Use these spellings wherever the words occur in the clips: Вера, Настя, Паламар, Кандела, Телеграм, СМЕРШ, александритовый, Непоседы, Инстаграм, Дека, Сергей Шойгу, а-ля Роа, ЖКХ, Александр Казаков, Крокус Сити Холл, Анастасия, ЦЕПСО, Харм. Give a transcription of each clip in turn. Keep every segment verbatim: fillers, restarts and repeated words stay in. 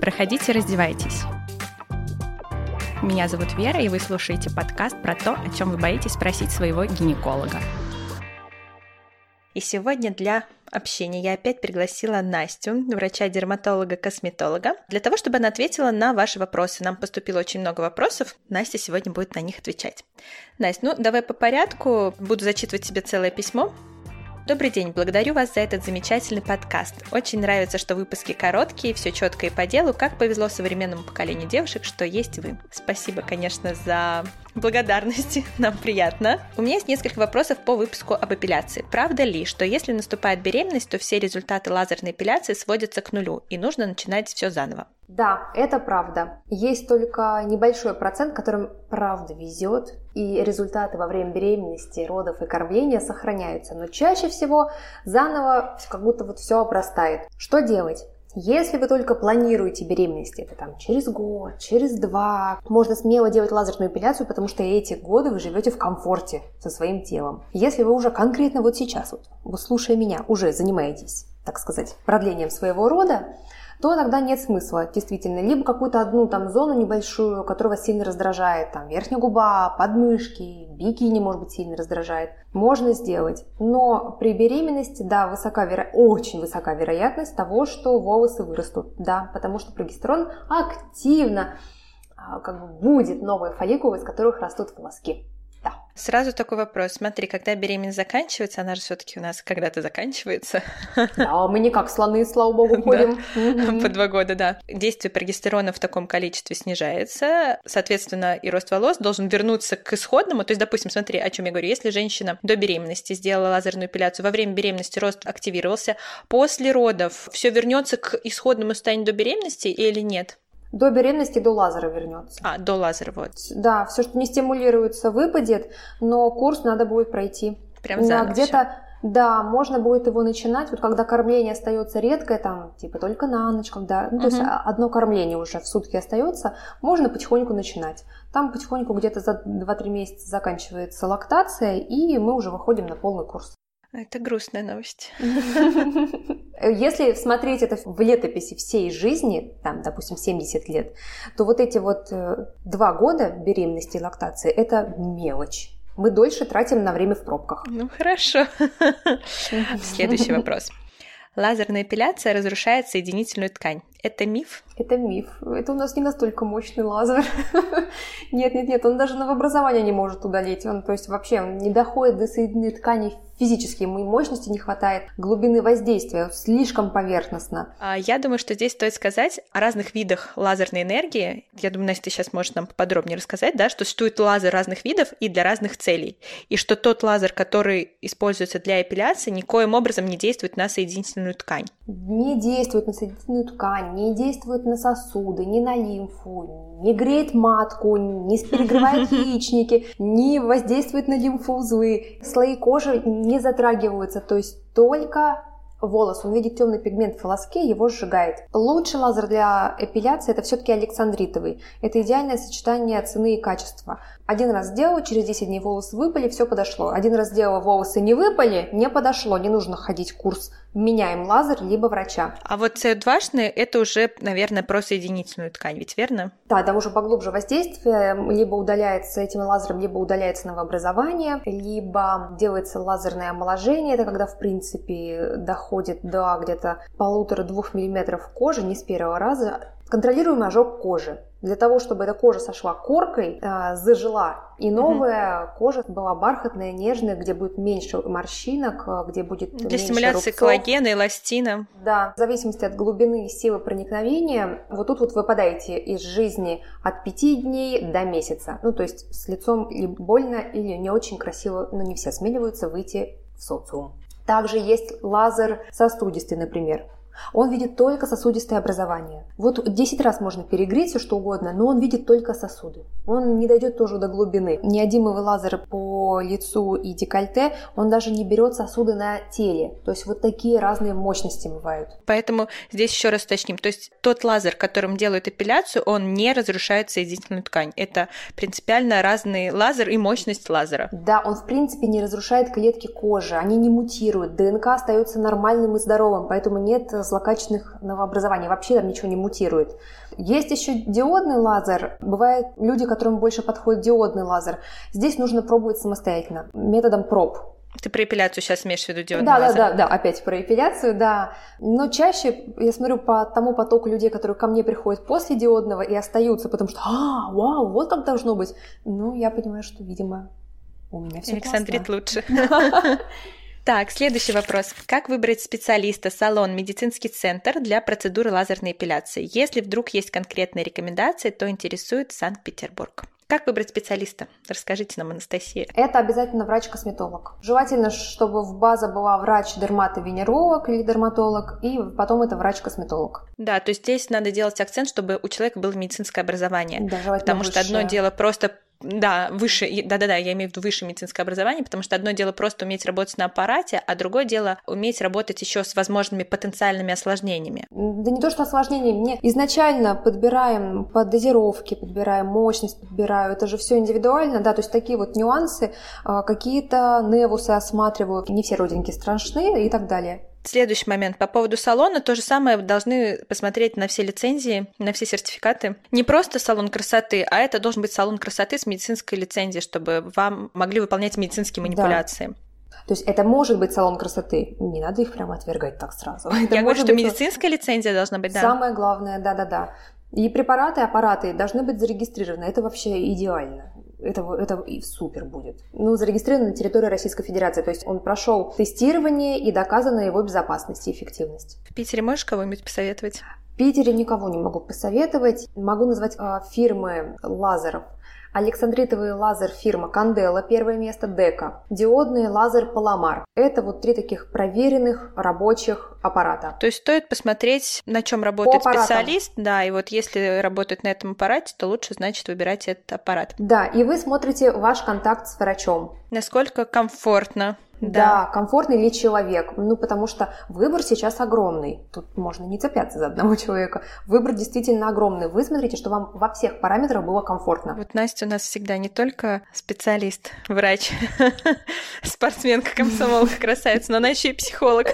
Проходите, раздевайтесь. Меня зовут Вера, и вы слушаете подкаст про то, о чем вы боитесь спросить своего гинеколога. И сегодня для общения я опять пригласила Настю, врача-дерматолога-косметолога, для того, чтобы она ответила на ваши вопросы. Нам поступило очень много вопросов, Настя сегодня будет на них отвечать. Настя, ну давай по порядку, буду зачитывать тебе целое письмо. Добрый день, благодарю вас за этот замечательный подкаст. Очень нравится, что выпуски короткие, все четко и по делу. Как повезло современному поколению девушек, что есть вы. Спасибо, конечно, за благодарности, нам приятно. У меня есть несколько вопросов по выпуску об эпиляции. Правда ли, что если наступает беременность, то все результаты лазерной эпиляции сводятся к нулю и нужно начинать все заново? Да, это правда. Есть только небольшой процент, которым правда везет, и результаты во время беременности, родов и кормления сохраняются, но чаще всего заново как будто вот все обрастает. Что делать? Если вы только планируете беременность, это там через год, через два, можно смело делать лазерную эпиляцию, потому что эти годы вы живете в комфорте со своим телом. Если вы уже конкретно вот сейчас, вот, вот слушая меня, уже занимаетесь, так сказать, продлением своего рода, то тогда нет смысла, действительно. Либо какую-то одну там зону небольшую, которая вас сильно раздражает, там верхняя губа, подмышки, бикини, может быть, сильно раздражает, можно сделать. Но при беременности, да, высока веро... очень высока вероятность того, что волосы вырастут, да, потому что прогестерон активно как бы будет новые фолликулы, из которых растут волоски. Сразу такой вопрос. Смотри, когда беременность заканчивается, она же все-таки у нас когда-то заканчивается. Да, мы не как слоны, слава богу, ходим. Да. Угу. По два года, да. Действие прогестерона в таком количестве снижается, соответственно, и рост волос должен вернуться к исходному. То есть, допустим, смотри, о чем я говорю. Если женщина до беременности сделала лазерную эпиляцию, во время беременности рост активировался, после родов все вернется к исходному состоянию до беременности или нет? До беременности, до лазера вернется. А, до лазера, вот. Да, все, что не стимулируется, выпадет, но курс надо будет пройти. Прям заново где-то. Да, можно будет его начинать, вот когда кормление остается редкое, там, типа только на ночь, когда, ну, то есть одно кормление уже в сутки остается, можно потихоньку начинать. Там потихоньку где-то за два-три месяца заканчивается лактация, и мы уже выходим на полный курс. Это грустная новость. Если смотреть это в летописи всей жизни, там, допустим, семьдесят лет, то вот эти вот два года беременности и лактации – это мелочь. Мы дольше тратим на время в пробках. Ну, хорошо. Следующий вопрос. Лазерная эпиляция разрушает соединительную ткань. Это миф? Это миф. Это у нас не настолько мощный лазер. Нет-нет-нет, он даже новообразование не может удалить. Он, то есть, вообще он не доходит до соединительной ткани физически. Ему мощности не хватает, глубины воздействия слишком поверхностно. Я думаю, что здесь стоит сказать о разных видах лазерной энергии. Я думаю, Настя, ты сейчас можешь нам подробнее рассказать, да, что существует лазер разных видов и для разных целей. И что тот лазер, который используется для эпиляции, никоим образом не действует на соединительную ткань. Не действует на соединительную ткань, не действует на сосуды, не на лимфу, не греет матку, не перегревает яичники, не воздействует на лимфоузлы. Слои кожи не затрагиваются, то есть только волос. Он видит темный пигмент в волоске, его сжигает. Лучший лазер для эпиляции – это все-таки александритовый. Это идеальное сочетание цены и качества. Один раз сделала, через десять дней волосы выпали, все подошло. Один раз сделала, волосы не выпали, не подошло, не нужно ходить курс. Меняем лазер, либо врача. А вот си о два-шные – это уже, наверное, про соединительную ткань, ведь верно? Да, там уже поглубже воздействие, либо удаляется этим лазером, либо удаляется новообразование, либо делается лазерное омоложение, это когда, в принципе, доходит до где-то полутора-двух миллиметров кожи, не с первого раза. Контролируемый ожог кожи. Для того, чтобы эта кожа сошла коркой, э, зажила, и новая mm-hmm. кожа была бархатная, нежная, где будет меньше морщинок, где будет для меньше стимуляции рубцов. Коллагена, эластина. Да, в зависимости от глубины и силы проникновения, вот тут вот вы выпадаете из жизни от пяти дней до месяца. Ну, то есть с лицом или больно, или не очень красиво, но не все осмеливаются выйти в социум. Также есть лазер сосудистый, например. Он видит только сосудистое образование. Вот десять раз можно перегреть все что угодно, но он видит только сосуды. Он не дойдет тоже до глубины. Неодимовый лазер по лицу и декольте, он даже не берет сосуды на теле. То есть вот такие разные мощности бывают. Поэтому здесь еще раз уточним. То есть тот лазер, которым делают эпиляцию, он не разрушает соединительную ткань. Это принципиально разный лазер и мощность лазера. Да, он в принципе не разрушает клетки кожи. Они не мутируют. ДНК остается нормальным и здоровым, поэтому нет злокачественных новообразований. Вообще там ничего не мутирует. Есть еще диодный лазер. Бывают люди, которым больше подходит диодный лазер. Здесь нужно пробовать самостоятельно, методом проб. Ты про эпиляцию сейчас имеешь в виду диодный да, лазер? Да, да, да, опять про эпиляцию, да. Но чаще я смотрю по тому потоку людей, которые ко мне приходят после диодного и остаются, потому что, а, вау, вот как должно быть. Ну, я понимаю, что, видимо, у меня все Александрит классно. Лучше. Так, следующий вопрос. Как выбрать специалиста, салон, медицинский центр для процедуры лазерной эпиляции? Если вдруг есть конкретные рекомендации, то интересует Санкт-Петербург. Как выбрать специалиста? Расскажите нам, Анастасия. Это обязательно врач-косметолог. Желательно, чтобы в базе была врач-дерматовенеролог или дерматолог, и потом это врач-косметолог. Да, то есть здесь надо делать акцент, чтобы у человека было медицинское образование. Да, желательно потому высшее. Что одно дело просто... Да, выше, да-да-да, я имею в виду высшее медицинское образование, потому что одно дело просто уметь работать на аппарате, а другое дело уметь работать еще с возможными потенциальными осложнениями. Да не то, что осложнениями, не. Изначально подбираем по дозировке, подбираем мощность, подбираю, это же все индивидуально, да, то есть такие вот нюансы, какие-то невусы осматривают, не все родинки страшны и так далее. Следующий момент. По поводу салона. То же самое должны посмотреть на все лицензии, на все сертификаты. Не просто салон красоты, а это должен быть салон красоты с медицинской лицензией, чтобы вам могли выполнять медицинские манипуляции. Да. То есть это может быть салон красоты. Не надо их прямо отвергать так сразу. Это Я говорю, что быть... медицинская лицензия должна быть, да. Самое главное, да-да-да. И препараты, аппараты должны быть зарегистрированы. Это вообще идеально. Это, это и супер будет. Ну, зарегистрирован на территории Российской Федерации. То есть он прошел тестирование и доказана его безопасность и эффективность. В Питере можешь кого-нибудь посоветовать? В Питере никого не могу посоветовать. Могу назвать э, фирмы лазеров. Александритовый лазер фирма Кандела, первое место, Дека. Диодный лазер Паламар. Это вот три таких проверенных рабочих аппарата. То есть стоит посмотреть, на чем работает специалист, да, и вот если работает на этом аппарате, то лучше, значит, выбирать этот аппарат. Да, и вы смотрите ваш контакт с врачом. Насколько комфортно. Да. Да, комфортный ли человек? Ну, потому что выбор сейчас огромный. Тут можно не цепляться за одного человека. Выбор действительно огромный. Вы смотрите, что вам во всех параметрах было комфортно. Вот Настя у нас всегда не только специалист, врач, спортсменка, комсомолка, красавица, но она еще и психолог.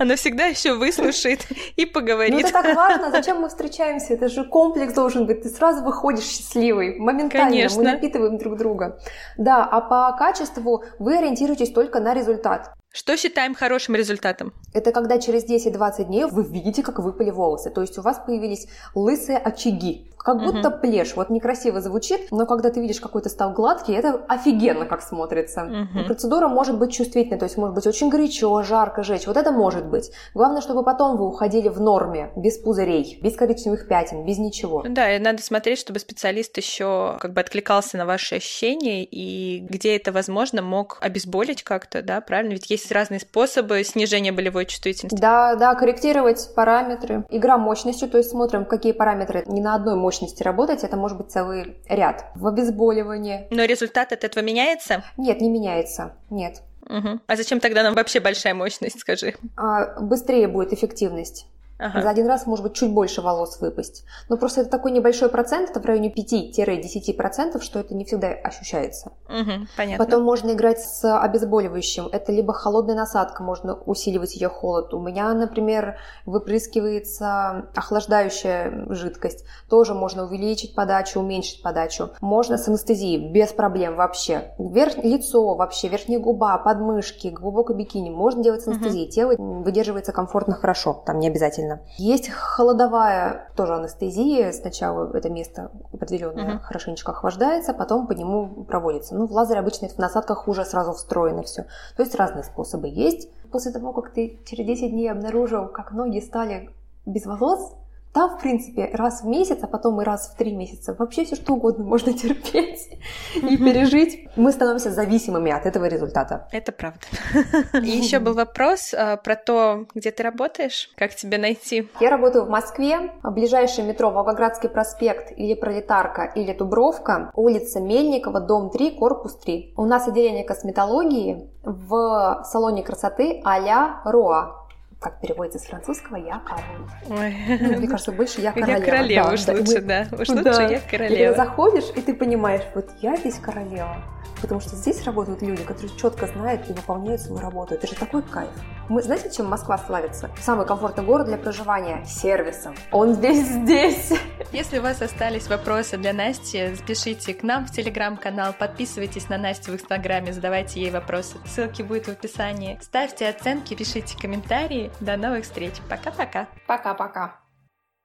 Она всегда еще выслушает и поговорит. Ну, это так важно. Зачем мы встречаемся? Это же комплекс должен быть. Ты сразу выходишь счастливый. Моментально. Конечно. Мы напитываем друг друга. Да, а по качеству вы ориентируетесь только на результат. Что считаем хорошим результатом? Это когда через десять-двадцать дней вы видите, как выпали волосы. То есть у вас появились лысые очаги. Как угу. будто плешь. Вот некрасиво звучит, но когда ты видишь, какой-то стал гладкий, это офигенно как смотрится. Угу. Процедура может быть чувствительной. То есть может быть очень горячо, жарко, жечь. Вот это может быть. Главное, чтобы потом вы уходили в норме. Без пузырей, без коричневых пятен, без ничего. Да, и надо смотреть, чтобы специалист еще как бы откликался на ваши ощущения и где это возможно мог обезболить как-то, да, правильно? Ведь есть разные способы снижения болевой чувствительности. Да, да, корректировать параметры. Игра мощностью, то есть смотрим, какие параметры не на одной мощности работать, это может быть целый ряд. В обезболивании. Но результат от этого меняется? Нет, не меняется, нет. Угу. А зачем тогда нам вообще большая мощность, скажи? А, быстрее будет эффективность. Ага. За один раз может быть чуть больше волос выпасть. Но просто это такой небольшой процент, это в районе пять-десять процентов, что это не всегда ощущается. Угу, понятно. Потом можно играть с обезболивающим. Это либо холодная насадка, можно усиливать ее холод. У меня, например, выпрыскивается охлаждающая жидкость. Тоже можно увеличить подачу, уменьшить подачу. Можно с анестезией, без проблем вообще. Верх, лицо вообще, верхняя губа, подмышки, глубокое бикини. Можно делать с анестезией. Угу. Тело выдерживается комфортно, хорошо. Там не обязательно. Есть холодовая тоже анестезия. Сначала это место определенное uh-huh. хорошенечко охлаждается, потом по нему проводится. Ну, в лазере обычно в насадках уже сразу встроено все. То есть разные способы есть. После того, как ты через десять дней обнаружил, как ноги стали без волос, там, в принципе, раз в месяц, а потом и раз в три месяца вообще все что угодно можно терпеть и пережить. Мы становимся зависимыми от этого результата. Это правда. И еще был вопрос про то, где ты работаешь, как тебя найти. Я работаю в Москве. Ближайшее метро Волгоградский проспект или Пролетарка или Дубровка, улица Мельникова, дом три, корпус три. У нас отделение косметологии в салоне красоты а-ля Роа. как переводится с французского, я король. Ой. Мне кажется, больше я королева. Я королева, да, уж да, лучше, мы... да. Уж лучше да. я королева. И ты заходишь, и ты понимаешь, вот я здесь королева. Потому что здесь работают люди, которые четко знают и выполняют свою работу. Это же такой кайф. Мы, знаете, чем Москва славится? Самый комфортный город для проживания – сервисом. Он весь здесь. Если у вас остались вопросы для Насти, пишите к нам в телеграм-канал, подписывайтесь на Настю в инстаграме, задавайте ей вопросы. Ссылки будут в описании. Ставьте оценки, пишите комментарии. До новых встреч. Пока-пока. Пока-пока.